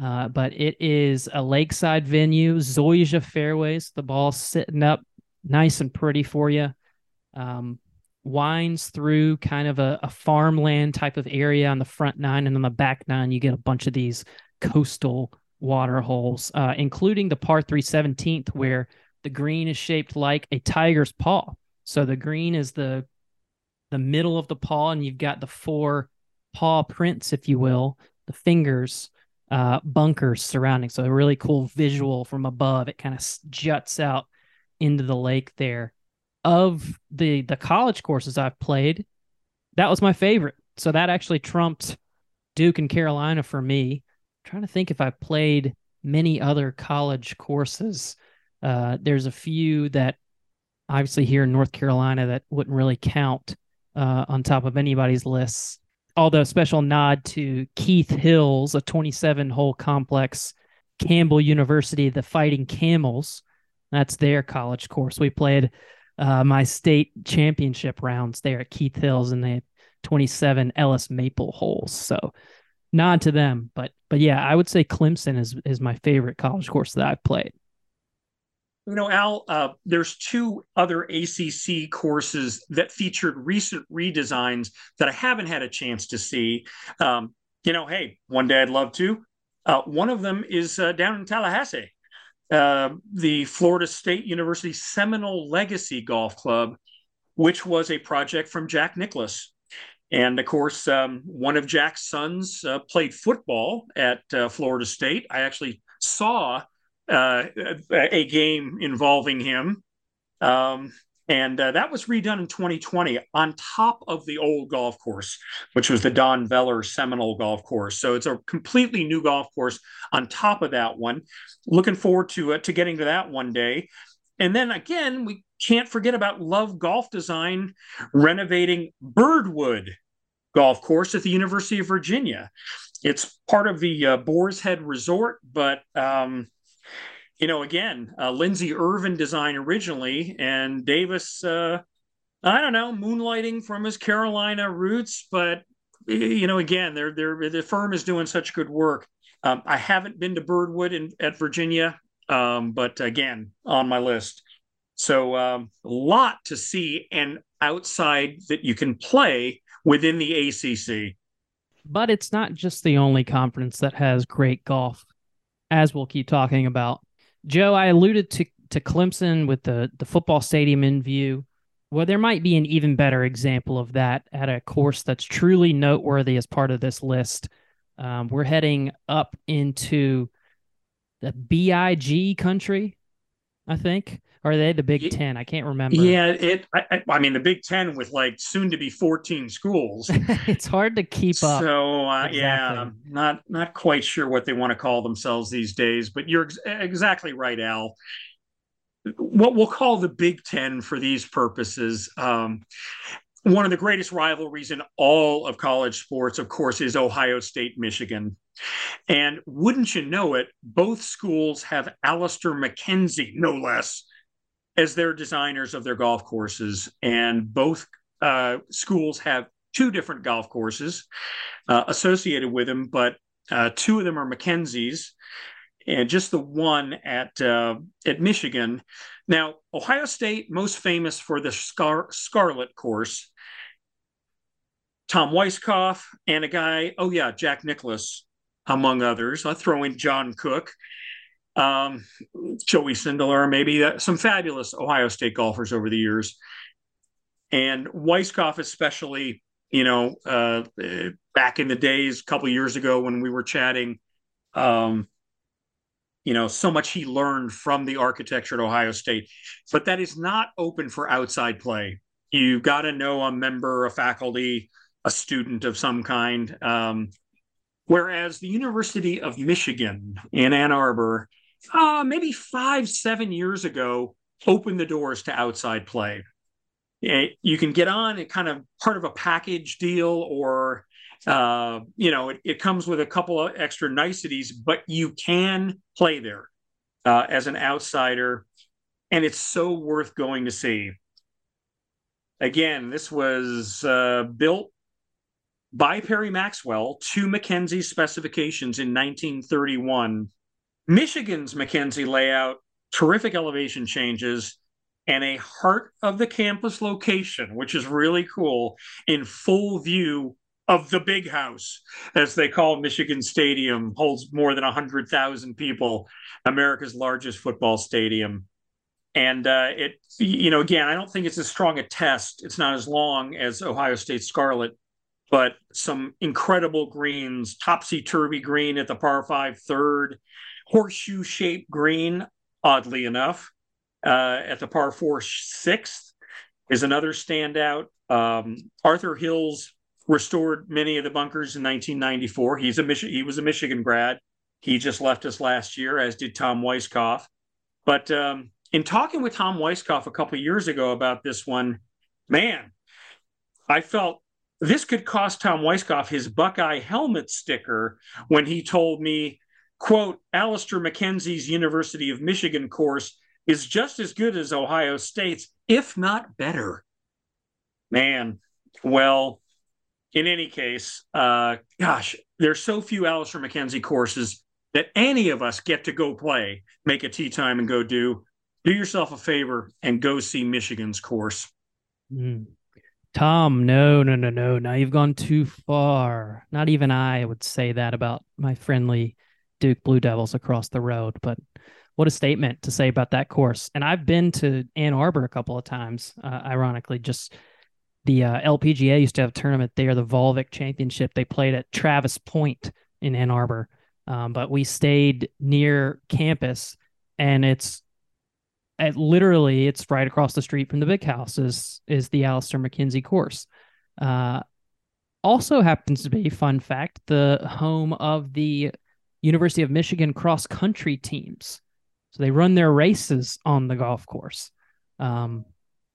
Uh, but it is a lakeside venue, zoysia fairways, the ball sitting up nice and pretty for you. Um, winds through kind of a, a farmland type of area on the front nine, and on the back nine, you get a bunch of these coastal water holes, uh, including the par three seventeenth, where the green is shaped like a tiger's paw. So the green is the the middle of the paw, and you've got the four paw prints, if you will, the fingers. Uh, bunkers surrounding. So a really cool visual from above. It kind of juts out into the lake there. Of the the college courses I've played, that was my favorite. So that actually trumped Duke and Carolina for me. I'm trying to think if I played many other college courses. Uh, there's a few that obviously here in North Carolina that wouldn't really count uh, on top of anybody's lists. Although special nod to Keith Hills, a twenty-seven hole complex, Campbell University, the Fighting Camels. That's their college course. We played uh, my state championship rounds there at Keith Hills, and they have twenty-seven Ellis Maple holes. So nod to them. But but yeah, I would say Clemson is, is my favorite college course that I've played. You know, Al, uh, there's two other A C C courses that featured recent redesigns that I haven't had a chance to see. Um, you know, hey, one day I'd love to. Uh, one of them is uh, down in Tallahassee, uh, the Florida State University Seminole Legacy Golf Club, which was a project from Jack Nicklaus. And, of course, um, one of Jack's sons uh, played football at uh, Florida State. I actually saw Uh, a game involving him. Um, and uh, that was redone in twenty twenty on top of the old golf course, which was the Don Veller Seminole Golf Course. So it's a completely new golf course on top of that one. Looking forward to uh, to getting to that one day. And then again, we can't forget about Love Golf Design renovating Birdwood Golf Course at the University of Virginia. It's part of the uh, Boar's Head Resort, but um, you know, again, uh, Lindsay Irvin design originally, and Davis, uh, I don't know, moonlighting from his Carolina roots. But, you know, again, they're, they're, the firm is doing such good work. Um, I haven't been to Birdwood in, at Virginia, um, but again, on my list. So um, a lot to see and outside that you can play within the A C C. But it's not just the only conference that has great golf, as we'll keep talking about. Joe, I alluded to, to Clemson with the, the football stadium in view. Well, there might be an even better example of that at a course that's truly noteworthy as part of this list. Um, we're heading up into the B I G country, I think. Or are they the Big Ten? I can't remember. Yeah, it. I, I mean, the Big Ten with like soon-to-be fourteen schools. It's hard to keep up. So, uh, exactly. yeah, I'm not, not quite sure what they want to call themselves these days. But you're ex- exactly right, Al. What we'll call the Big Ten for these purposes, um, one of the greatest rivalries in all of college sports, of course, is Ohio State-Michigan. And wouldn't you know it, both schools have Alistair McKenzie, no less, as their designers of their golf courses. And both uh, schools have two different golf courses uh, associated with them, but uh, two of them are McKenzie's and just the one at uh, at Michigan. Now, Ohio State, most famous for the Scar- Scarlet course. Tom Weiskopf and a guy, oh yeah, Jack Nicklaus, among others. I'll throw in John Cook. Um, Joey Sindelar, maybe uh, some fabulous Ohio State golfers over the years. And Weiskopf, especially, you know, uh, back in the days, a couple of years ago when we were chatting, um, you know, so much he learned from the architecture at Ohio State, but that is not open for outside play. You got to know a member, a faculty, a student of some kind. Um, whereas the University of Michigan in Ann Arbor, uh, maybe five, seven years ago, opened the doors to outside play. It, you can get on it kind of part of a package deal, or, uh, you know, it, it comes with a couple of extra niceties, but you can play there uh, as an outsider. And it's so worth going to see. Again, this was uh, built by Perry Maxwell to Mackenzie's specifications in nineteen thirty-one. Michigan's Mackenzie layout, terrific elevation changes, and a heart of the campus location, which is really cool, in full view of the Big House, as they call Michigan Stadium, holds more than one hundred thousand people, America's largest football stadium. And uh, it, you know, again, I don't think it's as strong a test. It's not as long as Ohio State Scarlet, but some incredible greens, topsy-turvy green at the par five third, horseshoe-shaped green, oddly enough, uh, at the par four sixth is another standout. Um, Arthur Hills restored many of the bunkers in nineteen ninety-four. He's a Michi- he was a Michigan grad. He just left us last year, as did Tom Weiskopf. But um, in talking with Tom Weiskopf a couple of years ago about this one, man, I felt this could cost Tom Weiskopf his Buckeye helmet sticker when he told me, quote, Alistair Mackenzie's University of Michigan course is just as good as Ohio State's, if not better. Man, well, in any case, uh, gosh, there's so few Alistair Mackenzie courses that any of us get to go play, make a tee time and go do. Do yourself a favor and go see Michigan's course. Mm. Tom, no, no, no, no. Now you've gone too far. Not even I would say that about my friendly Duke Blue Devils across the road. But what a statement to say about that course. And I've been to Ann Arbor a couple of times, uh, ironically. Just the uh, L P G A used to have a tournament there, the Volvic Championship. They played at Travis Point in Ann Arbor. Um, but we stayed near campus, and it's At literally, it's right across the street from the Big House is, is the Alistair Mackenzie course. Uh, also happens to be, fun fact, the home of the University of Michigan cross-country teams. So they run their races on the golf course. Um,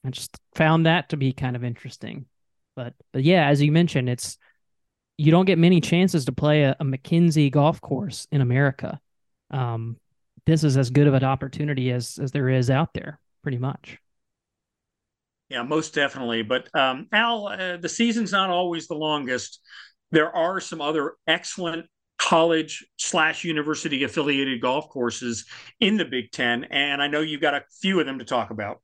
I just found that to be kind of interesting. But but yeah, as you mentioned, it's you don't get many chances to play a, a Mackenzie golf course in America. Um This is as good of an opportunity as as there is out there, pretty much. Yeah, most definitely. But um, Al, uh, the season's not always the longest. There are some other excellent college slash university affiliated golf courses in the Big Ten, and I know you've got a few of them to talk about.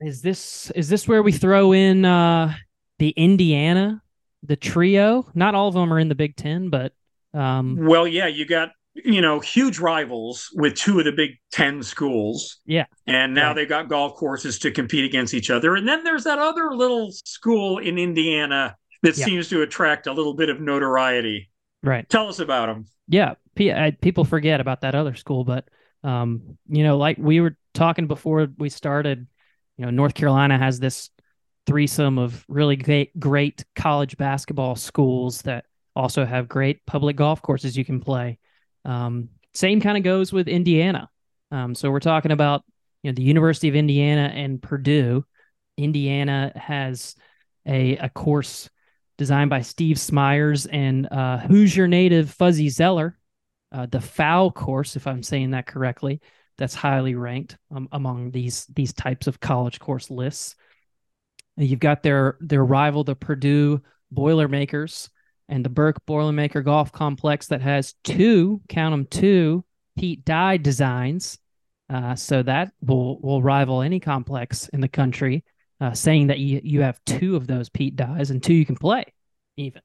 Is this is this where we throw in uh, the Indiana, the trio? Not all of them are in the Big Ten, but um... well, yeah, you got. You know, huge rivals with two of the Big Ten schools. Yeah. And now right. They've got golf courses to compete against each other. And then there's that other little school in Indiana that yeah. seems to attract a little bit of notoriety. Right. Tell us about them. Yeah. P- I, people forget about that other school. But, um, you know, like we were talking before we started, you know, North Carolina has this threesome of really great, great college basketball schools that also have great public golf courses you can play. Um, same kind of goes with Indiana. Um, so we're talking about, you know, the University of Indiana and Purdue. Indiana has a, a course designed by Steve Smyers and uh, Hoosier native Fuzzy Zeller, uh, the Foul course, if I'm saying that correctly, that's highly ranked um, among these these types of college course lists. And you've got their their rival, the Purdue Boilermakers, and the Burke Boilermaker Golf Complex that has two, count them two, Pete Dye designs. Uh, so that will, will rival any complex in the country, uh, saying that you, you have two of those Pete Dyes and two you can play even.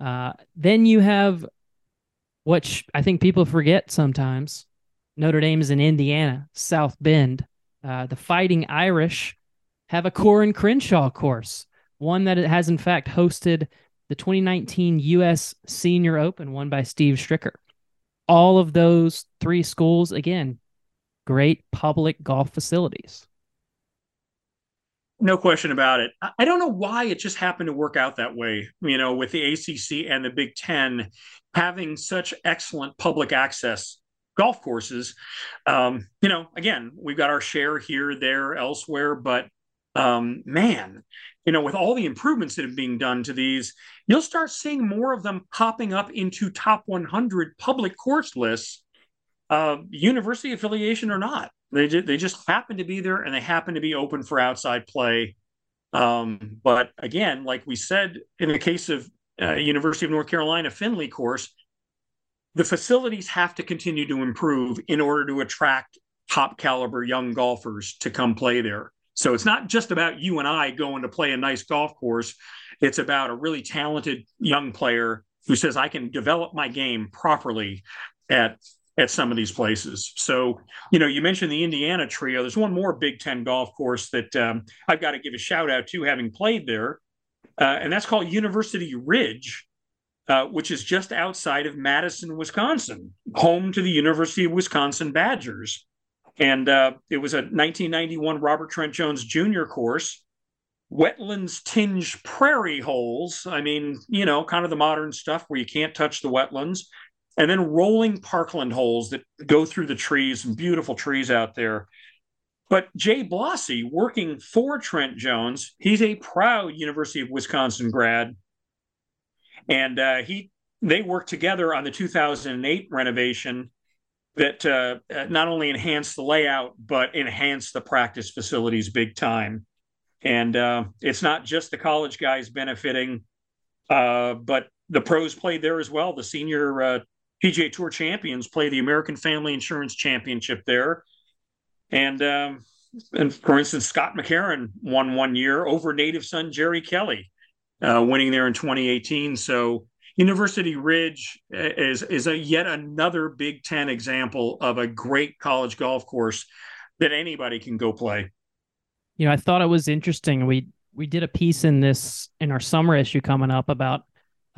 Uh, then you have, which I think people forget sometimes, Notre Dame is in Indiana, South Bend. Uh, the Fighting Irish have a Corin Crenshaw course, one that it has in fact hosted the twenty nineteen U S Senior Open won by Steve Stricker. All of those three schools, again, great public golf facilities. No question about it. I don't know why it just happened to work out that way, you know, with the A C C and the Big Ten having such excellent public access golf courses. Um, you know, again, we've got our share here, there, elsewhere, but um, man, you know, with all the improvements that are being done to these, you'll start seeing more of them popping up into top one hundred public course lists, uh, university affiliation or not. They just, they just happen to be there, and they happen to be open for outside play. Um, but again, like we said, in the case of uh, University of North Carolina Finley course, the facilities have to continue to improve in order to attract top caliber young golfers to come play there. So it's not just about you and I going to play a nice golf course. It's about a really talented young player who says, I can develop my game properly at at some of these places. So, you know, you mentioned the Indiana trio. There's one more Big Ten golf course that um, I've got to give a shout out to, having played there. Uh, and that's called University Ridge, uh, which is just outside of Madison, Wisconsin, home to the University of Wisconsin Badgers. And uh, it was a nineteen ninety-one Robert Trent Jones Junior course, wetlands tinged prairie holes. I mean, you know, kind of the modern stuff where you can't touch the wetlands. And then rolling parkland holes that go through the trees, beautiful trees out there. But Jay Blossy, working for Trent Jones, he's a proud University of Wisconsin grad. And uh, he they worked together on the two thousand eight renovation that uh, not only enhanced the layout, but enhanced the practice facilities big time. And uh, it's not just the college guys benefiting, uh, but the pros played there as well. The senior uh, P G A Tour champions play the American Family Insurance Championship there. And, um, and for instance, Scott McCarron won one year over native son Jerry Kelly, uh, winning there in twenty eighteen. So University Ridge is, is a yet another Big Ten example of a great college golf course that anybody can go play. You know, I thought it was interesting. We, we did a piece in this, in our summer issue coming up about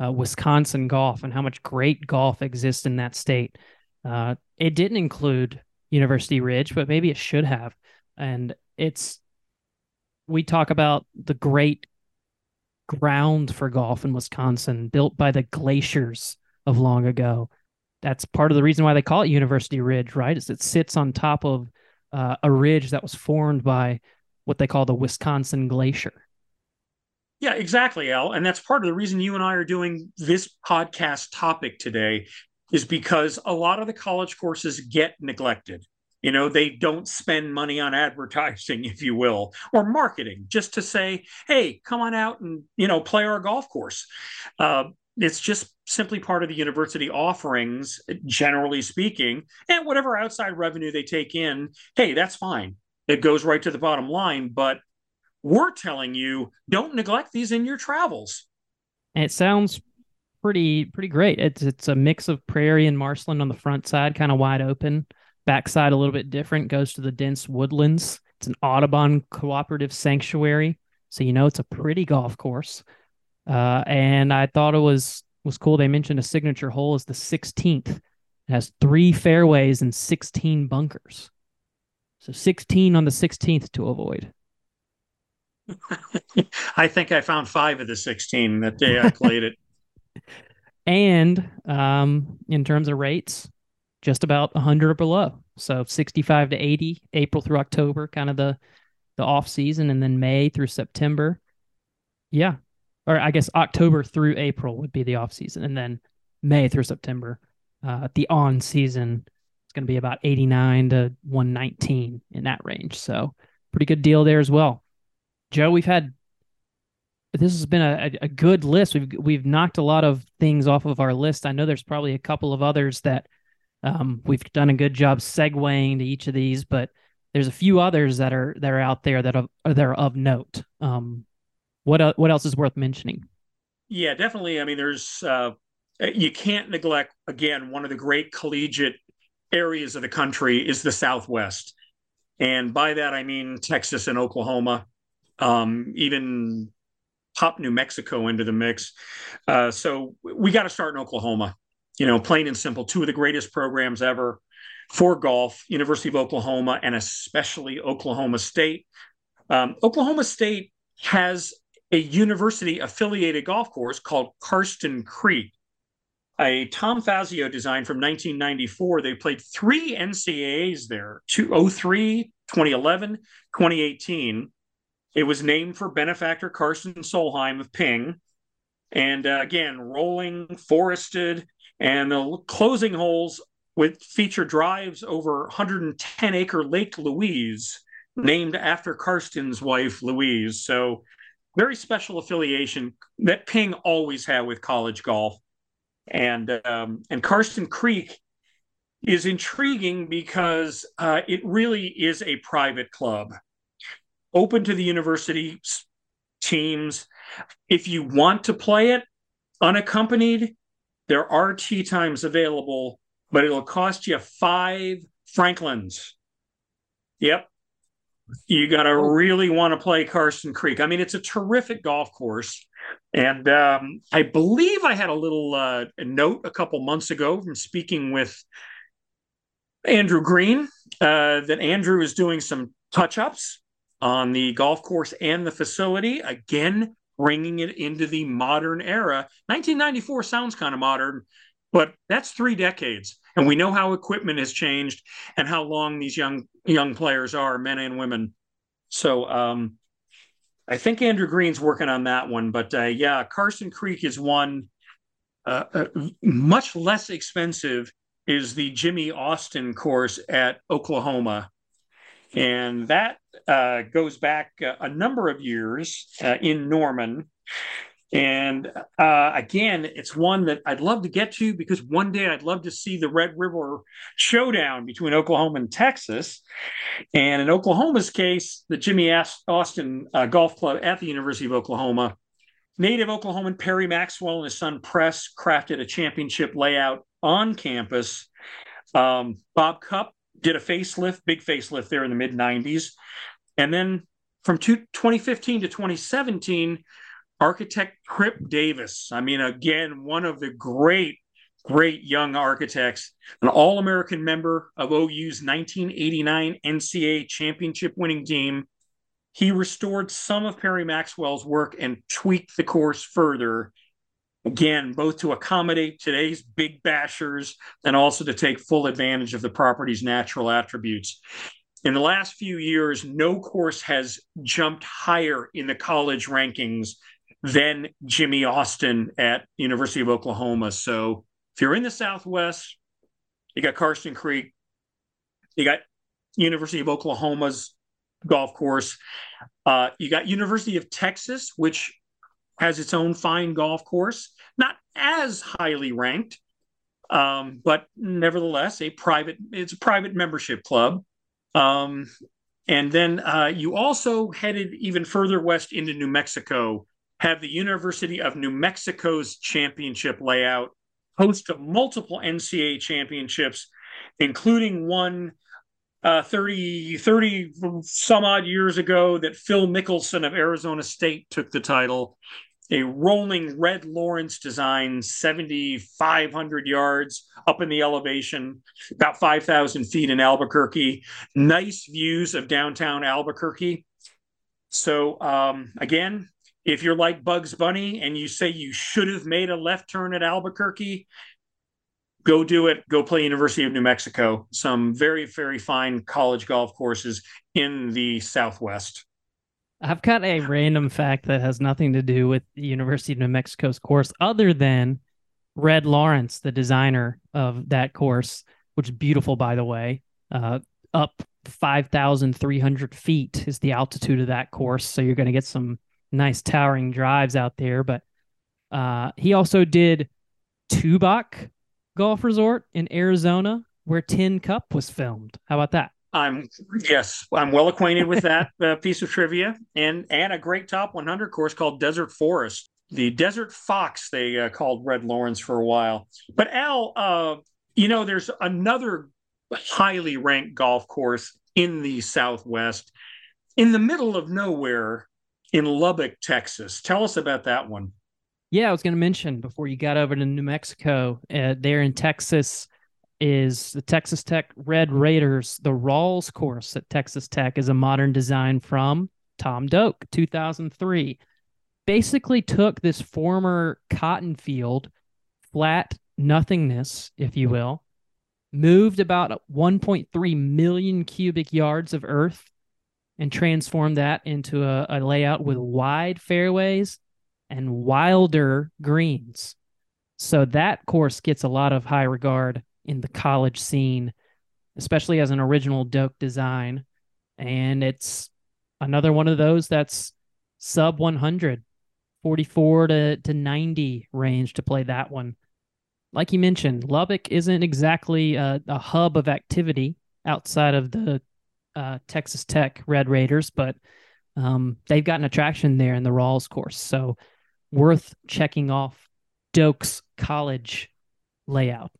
Uh, Wisconsin golf and how much great golf exists in that state. Uh, it didn't include University Ridge, but maybe it should have. And it's, we talk about the great ground for golf in Wisconsin built by the glaciers of long ago. That's part of the reason why they call it University Ridge, right? Is it sits on top of uh, a ridge that was formed by what they call the Wisconsin Glacier. Yeah, exactly, Al. And that's part of the reason you and I are doing this podcast topic today, is because a lot of the college courses get neglected. You know, they don't spend money on advertising, if you will, or marketing, just to say, hey, come on out and, you know, play our golf course. Uh, it's just simply part of the university offerings, generally speaking, and whatever outside revenue they take in, hey, that's fine. It goes right to the bottom line, but we're telling you, don't neglect these in your travels. And it sounds pretty pretty great. It's it's a mix of prairie and marshland on the front side, kind of wide open. Backside a little bit different, goes to the dense woodlands. It's an Audubon cooperative sanctuary, so you know it's a pretty golf course. Uh, and I thought it was was cool. They mentioned a signature hole is the sixteenth. It has three fairways and sixteen bunkers. So sixteen on the sixteenth to avoid. I think I found five of the sixteen that day I played it. And um, in terms of rates, just about one hundred or below. So sixty-five to eighty, April through October, kind of the, the off season, and then May through September. Yeah. Or I guess October through April would be the off season. And then May through September, uh, the on season, it's going to be about eighty-nine to one nineteen in that range. So pretty good deal there as well. Joe, we've had, this has been a, a good list. We've we've knocked a lot of things off of our list. I know there's probably a couple of others that um, we've done a good job segueing to each of these, but there's a few others that are that are out there that are, that are of note. Um, what what else is worth mentioning? Yeah, definitely. I mean, there's uh, you can't neglect, again, one of the great collegiate areas of the country is the Southwest. And by that, I mean Texas and Oklahoma. Um, even pop New Mexico into the mix. Uh, so we got to start in Oklahoma, you know, plain and simple, two of the greatest programs ever for golf, University of Oklahoma, and especially Oklahoma State. Um, Oklahoma State has a university-affiliated golf course called Karsten Creek. A Tom Fazio design from nineteen ninety-four. They played three N C double A's there, two thousand three, twenty eleven, twenty eighteen. It was named for benefactor Carson Solheim of Ping. And uh, again, rolling, forested, and the closing holes with feature drives over one hundred ten acre Lake Louise, named after Karsten's wife, Louise. So very special affiliation that Ping always had with college golf. And um, and Karsten Creek is intriguing because uh, it really is a private club, open to the university teams. If you want to play it unaccompanied, there are tee times available, but it'll cost you five Franklins. Yep. You got to really want to play Karsten Creek. I mean, it's a terrific golf course. And um, I believe I had a little uh, note a couple months ago from speaking with Andrew Green uh, that Andrew is doing some touch-ups on the golf course and the facility, again, bringing it into the modern era. nineteen ninety-four sounds kind of modern, but that's three decades. And we know how equipment has changed and how long these young young players are, men and women. So um, I think Andrew Green's working on that one. But uh, yeah, Karsten Creek is one. Uh, uh, much less expensive is the Jimmy Austin course at Oklahoma. And that uh, goes back uh, a number of years uh, in Norman. And uh, again, it's one that I'd love to get to because one day I'd love to see the Red River showdown between Oklahoma and Texas. And in Oklahoma's case, the Jimmy Austin uh, Golf Club at the University of Oklahoma, native Oklahoman Perry Maxwell and his son Press crafted a championship layout on campus. Um, Bob Cupp did a facelift, big facelift there in the mid nineties. And then from two, twenty fifteen to twenty seventeen, architect Crip Davis, I mean, again, one of the great, great young architects, an All-American member of O U's nineteen eighty-nine N C double A championship-winning team. He restored some of Perry Maxwell's work and tweaked the course further, again, both to accommodate today's big bashers and also to take full advantage of the property's natural attributes. In the last few years, no course has jumped higher in the college rankings than Jimmy Austin at University of Oklahoma. So if you're in the Southwest, you got Karsten Creek, you got University of Oklahoma's golf course, uh, you got University of Texas, which has its own fine golf course, not as highly ranked, um, but nevertheless, a private it's a private membership club. Um, and then uh, you also headed even further west into New Mexico, have the University of New Mexico's championship layout, host of multiple N C double A championships, including one uh, thirty, thirty some odd years ago that Phil Mickelson of Arizona State took the title, a rolling Red Lawrence design, seventy-five hundred yards up in the elevation, about five thousand feet in Albuquerque, nice views of downtown Albuquerque. So um, again, if you're like Bugs Bunny and you say you should have made a left turn at Albuquerque, go do it. Go play University of New Mexico. Some very, very fine college golf courses in the Southwest. I've got a random fact that has nothing to do with the University of New Mexico's course other than Red Lawrence, the designer of that course, which is beautiful, by the way, uh, up five thousand three hundred feet is the altitude of that course. So you're going to get some nice towering drives out there. But uh, he also did Tubac Golf Resort in Arizona, where Tin Cup was filmed. How about that? I'm yes, I'm well acquainted with that uh, piece of trivia, and and a great top one hundred course called Desert Forest, the Desert Fox they uh, called Red Lawrence for a while. But Al, uh, you know, there's another highly ranked golf course in the Southwest, in the middle of nowhere, in Lubbock, Texas. Tell us about that one. Yeah, I was going to mention before you got over to New Mexico, uh, there in Texas is the Texas Tech Red Raiders. The Rawls course at Texas Tech is a modern design from Tom Doak, two thousand three, basically took this former cotton field, flat nothingness, if you will, moved about one point three million cubic yards of earth and transformed that into a, a layout with wide fairways and wilder greens. So that course gets a lot of high regard in the college scene, especially as an original Doak design. And it's another one of those that's sub one hundred, forty-four to, to ninety range to play that one. Like you mentioned, Lubbock isn't exactly a, a hub of activity outside of the uh, Texas Tech Red Raiders, but um, they've got an attraction there in the Rawls course. So worth checking off Doak's college layout.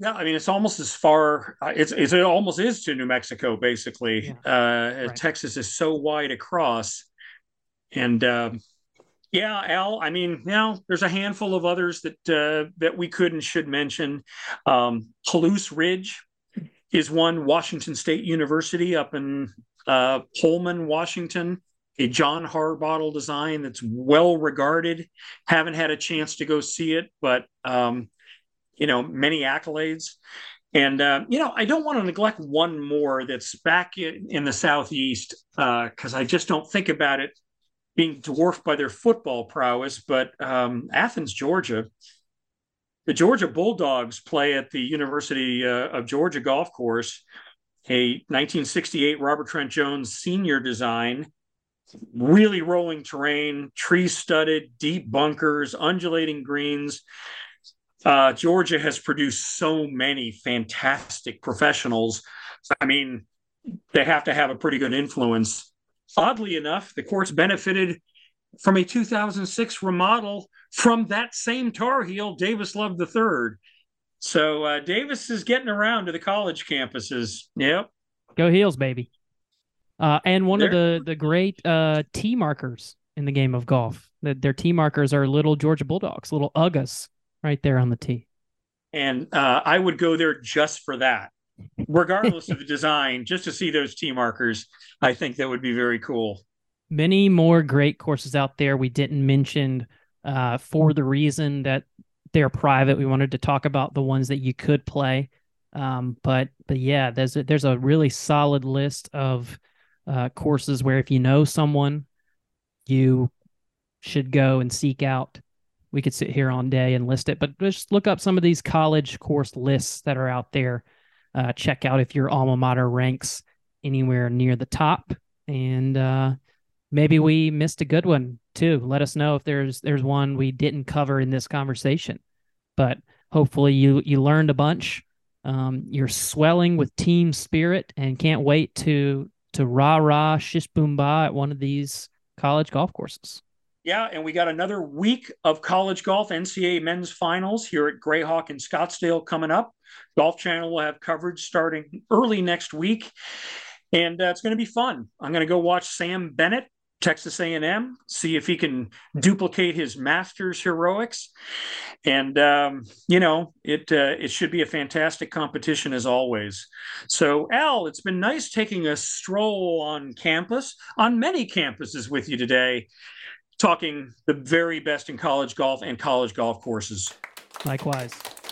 Yeah, I mean, it's almost as far, it's, it's it almost is to New Mexico, basically. Yeah. Uh, right. Texas is so wide across. And uh, yeah, Al, I mean, now there's a handful of others that uh, that we could and should mention. Um, Palouse Ridge is one, Washington State University up in uh, Pullman, Washington. A John Harbottle design that's well regarded. Haven't had a chance to go see it, but um, you know, many accolades. And uh, you know, I don't want to neglect one more that's back in, in the Southeast because uh, I just don't think about it being dwarfed by their football prowess. But um, Athens, Georgia, the Georgia Bulldogs play at the University uh, of Georgia Golf Course. A nineteen sixty-eight Robert Trent Jones Senior design. Really rolling terrain, tree-studded, deep bunkers, undulating greens. Uh, Georgia has produced so many fantastic professionals. I mean, they have to have a pretty good influence. Oddly enough, the course benefited from a two thousand six remodel from that same Tar Heel, Davis Love the third. So uh, Davis is getting around to the college campuses. Yep. Go Heels, baby. Uh, and one of the, the great uh, tee markers in the game of golf. The, their tee markers are little Georgia Bulldogs, little Uggas right there on the tee. And uh, I would go there just for that, regardless of the design, just to see those tee markers. I think that would be very cool. Many more great courses out there we didn't mention uh, for the reason that they're private. We wanted to talk about the ones that you could play. Um, but but yeah, there's a, there's a really solid list of Uh, courses where if you know someone, you should go and seek out. We could sit here all day and list it, but just look up some of these college course lists that are out there. Uh, check out if your alma mater ranks anywhere near the top, and uh, maybe we missed a good one too. Let us know if there's there's one we didn't cover in this conversation, but hopefully you you learned a bunch. Um, you're swelling with team spirit and can't wait to to rah-rah, shish-boom-bah at one of these college golf courses. Yeah, and we got another week of college golf N C A A men's finals here at Greyhawk in Scottsdale coming up. Golf Channel will have coverage starting early next week, and uh, it's going to be fun. I'm going to go watch Sam Bennett, Texas A and M, see if he can duplicate his master's heroics. And, um, you know, it uh, it should be a fantastic competition as always. So, Al, it's been nice taking a stroll on campus, on many campuses with you today, talking the very best in college golf and college golf courses. Likewise.